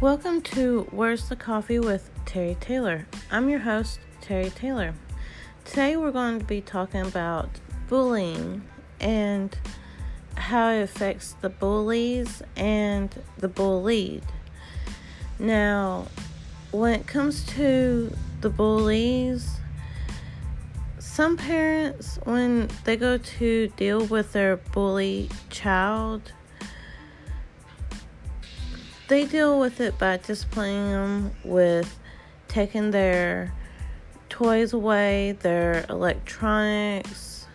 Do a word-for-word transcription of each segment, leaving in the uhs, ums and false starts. Welcome to Where's the Coffee with Terry Taylor. I'm your host, Terry Taylor. Today we're going to be talking about bullying and how it affects the bullies and the bullied. Now, when it comes to the bullies, some parents, when they go to deal with their bully child, they deal with it by displaying them with taking their toys away, their electronics,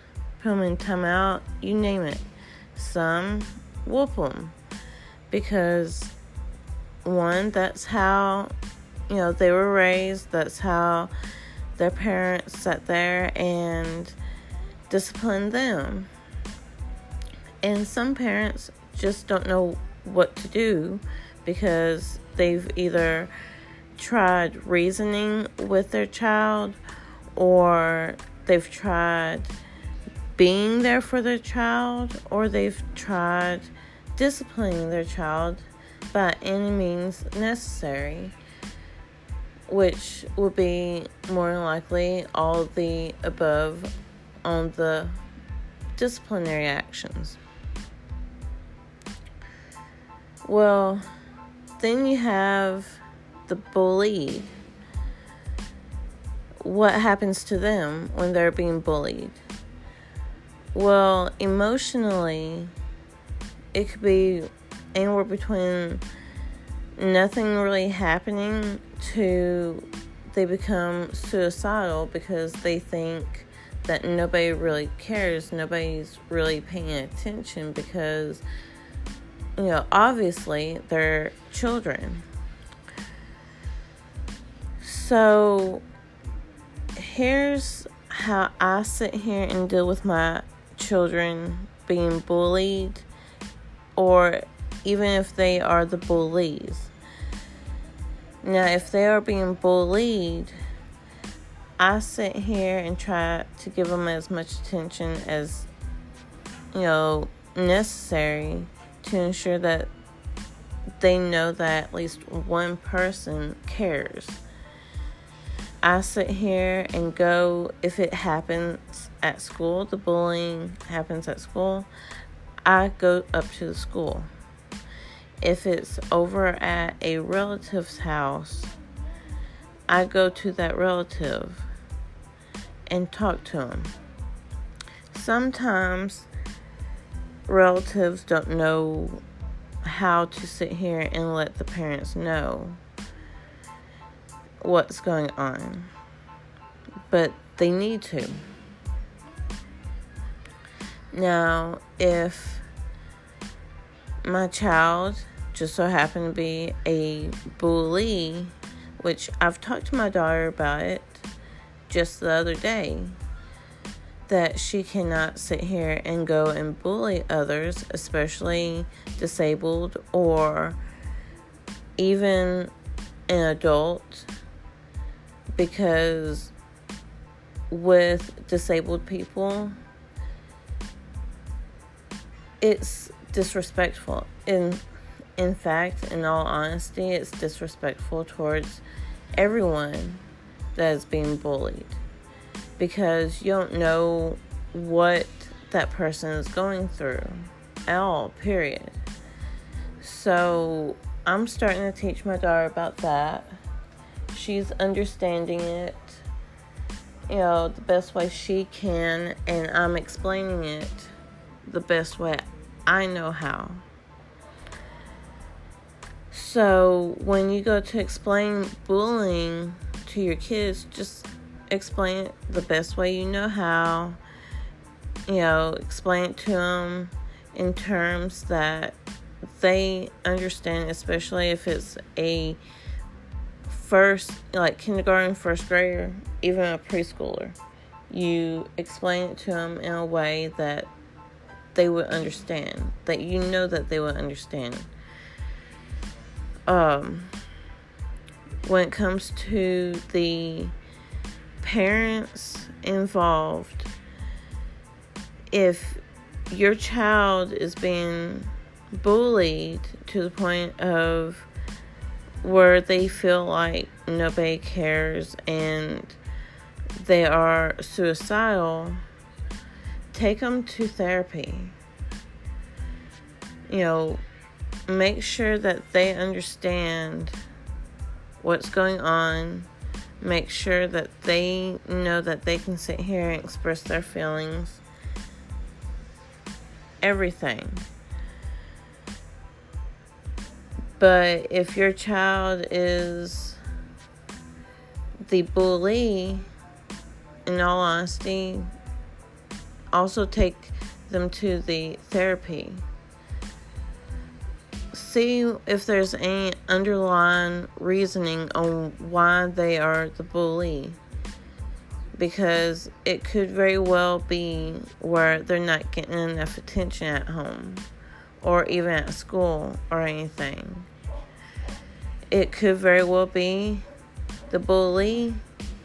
put them in timeout, you name it. Some whoop them because, one, that's how, you know, they were raised. That's how their parents sat there and disciplined them. And some parents just don't know what to do, because they've either tried reasoning with their child, or they've tried being there for their child, or they've tried disciplining their child by any means necessary, which would be more than likely all the above on the disciplinary actions. Well, then you have the bullied. What happens to them when they're being bullied? Well, emotionally, it could be anywhere between nothing really happening to they become suicidal because they think that nobody really cares, nobody's really paying attention because, you know, obviously they're children. So here's how I sit here and deal with my children being bullied, or even if they are the bullies. Now, if they are being bullied, I sit here and try to give them as much attention as, you know, necessary, to ensure that they know that at least one person cares. I sit here and go, if it happens at school, the bullying happens at school, I go up to the school. If it's over at a relative's house, I go to that relative and talk to him. Sometimes relatives don't know how to sit here and let the parents know what's going on, but they need to. Now, if my child just so happened to be a bully, which I've talked to my daughter about it just the other day, that she cannot sit here and go and bully others, especially disabled or even an adult, because with disabled people, it's disrespectful. In, in fact, in all honesty, it's disrespectful towards everyone that is being bullied, because you don't know what that person is going through at all, period. So I'm starting to teach my daughter about that. She's understanding it, you know, the best way she can, and I'm explaining it the best way I know how. So when you go to explain bullying to your kids, just explain it the best way you know how. You know, explain it to them in terms that they understand, especially if it's a first, like kindergarten, first grader, even a preschooler. You explain it to them in a way that they would understand, that you know that they would understand. Um, when it comes to the parents involved, if your child is being bullied to the point of where they feel like nobody cares and they are suicidal, take them to therapy. You know, make sure that they understand what's going on. Make sure that they know that they can sit here and express their feelings. Everything. But if your child is the bully, in all honesty, also take them to the therapy. See if there's any underlying reasoning on why they are the bully. Because it could very well be where they're not getting enough attention at home, or even at school, or anything. It could very well be the bully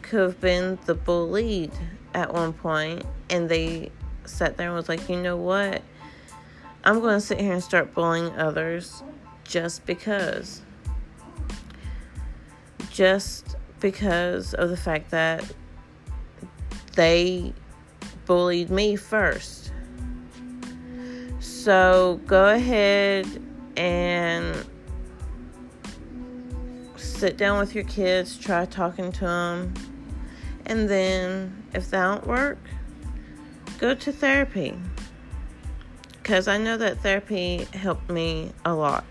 could have been the bullied at one point, and they sat there and was like, you know what? I'm going to sit here and start bullying others just because. Just because of the fact that they bullied me first. So go ahead and sit down with your kids, try talking to them, and then if that don't work, go to therapy. Because I know that therapy helped me a lot.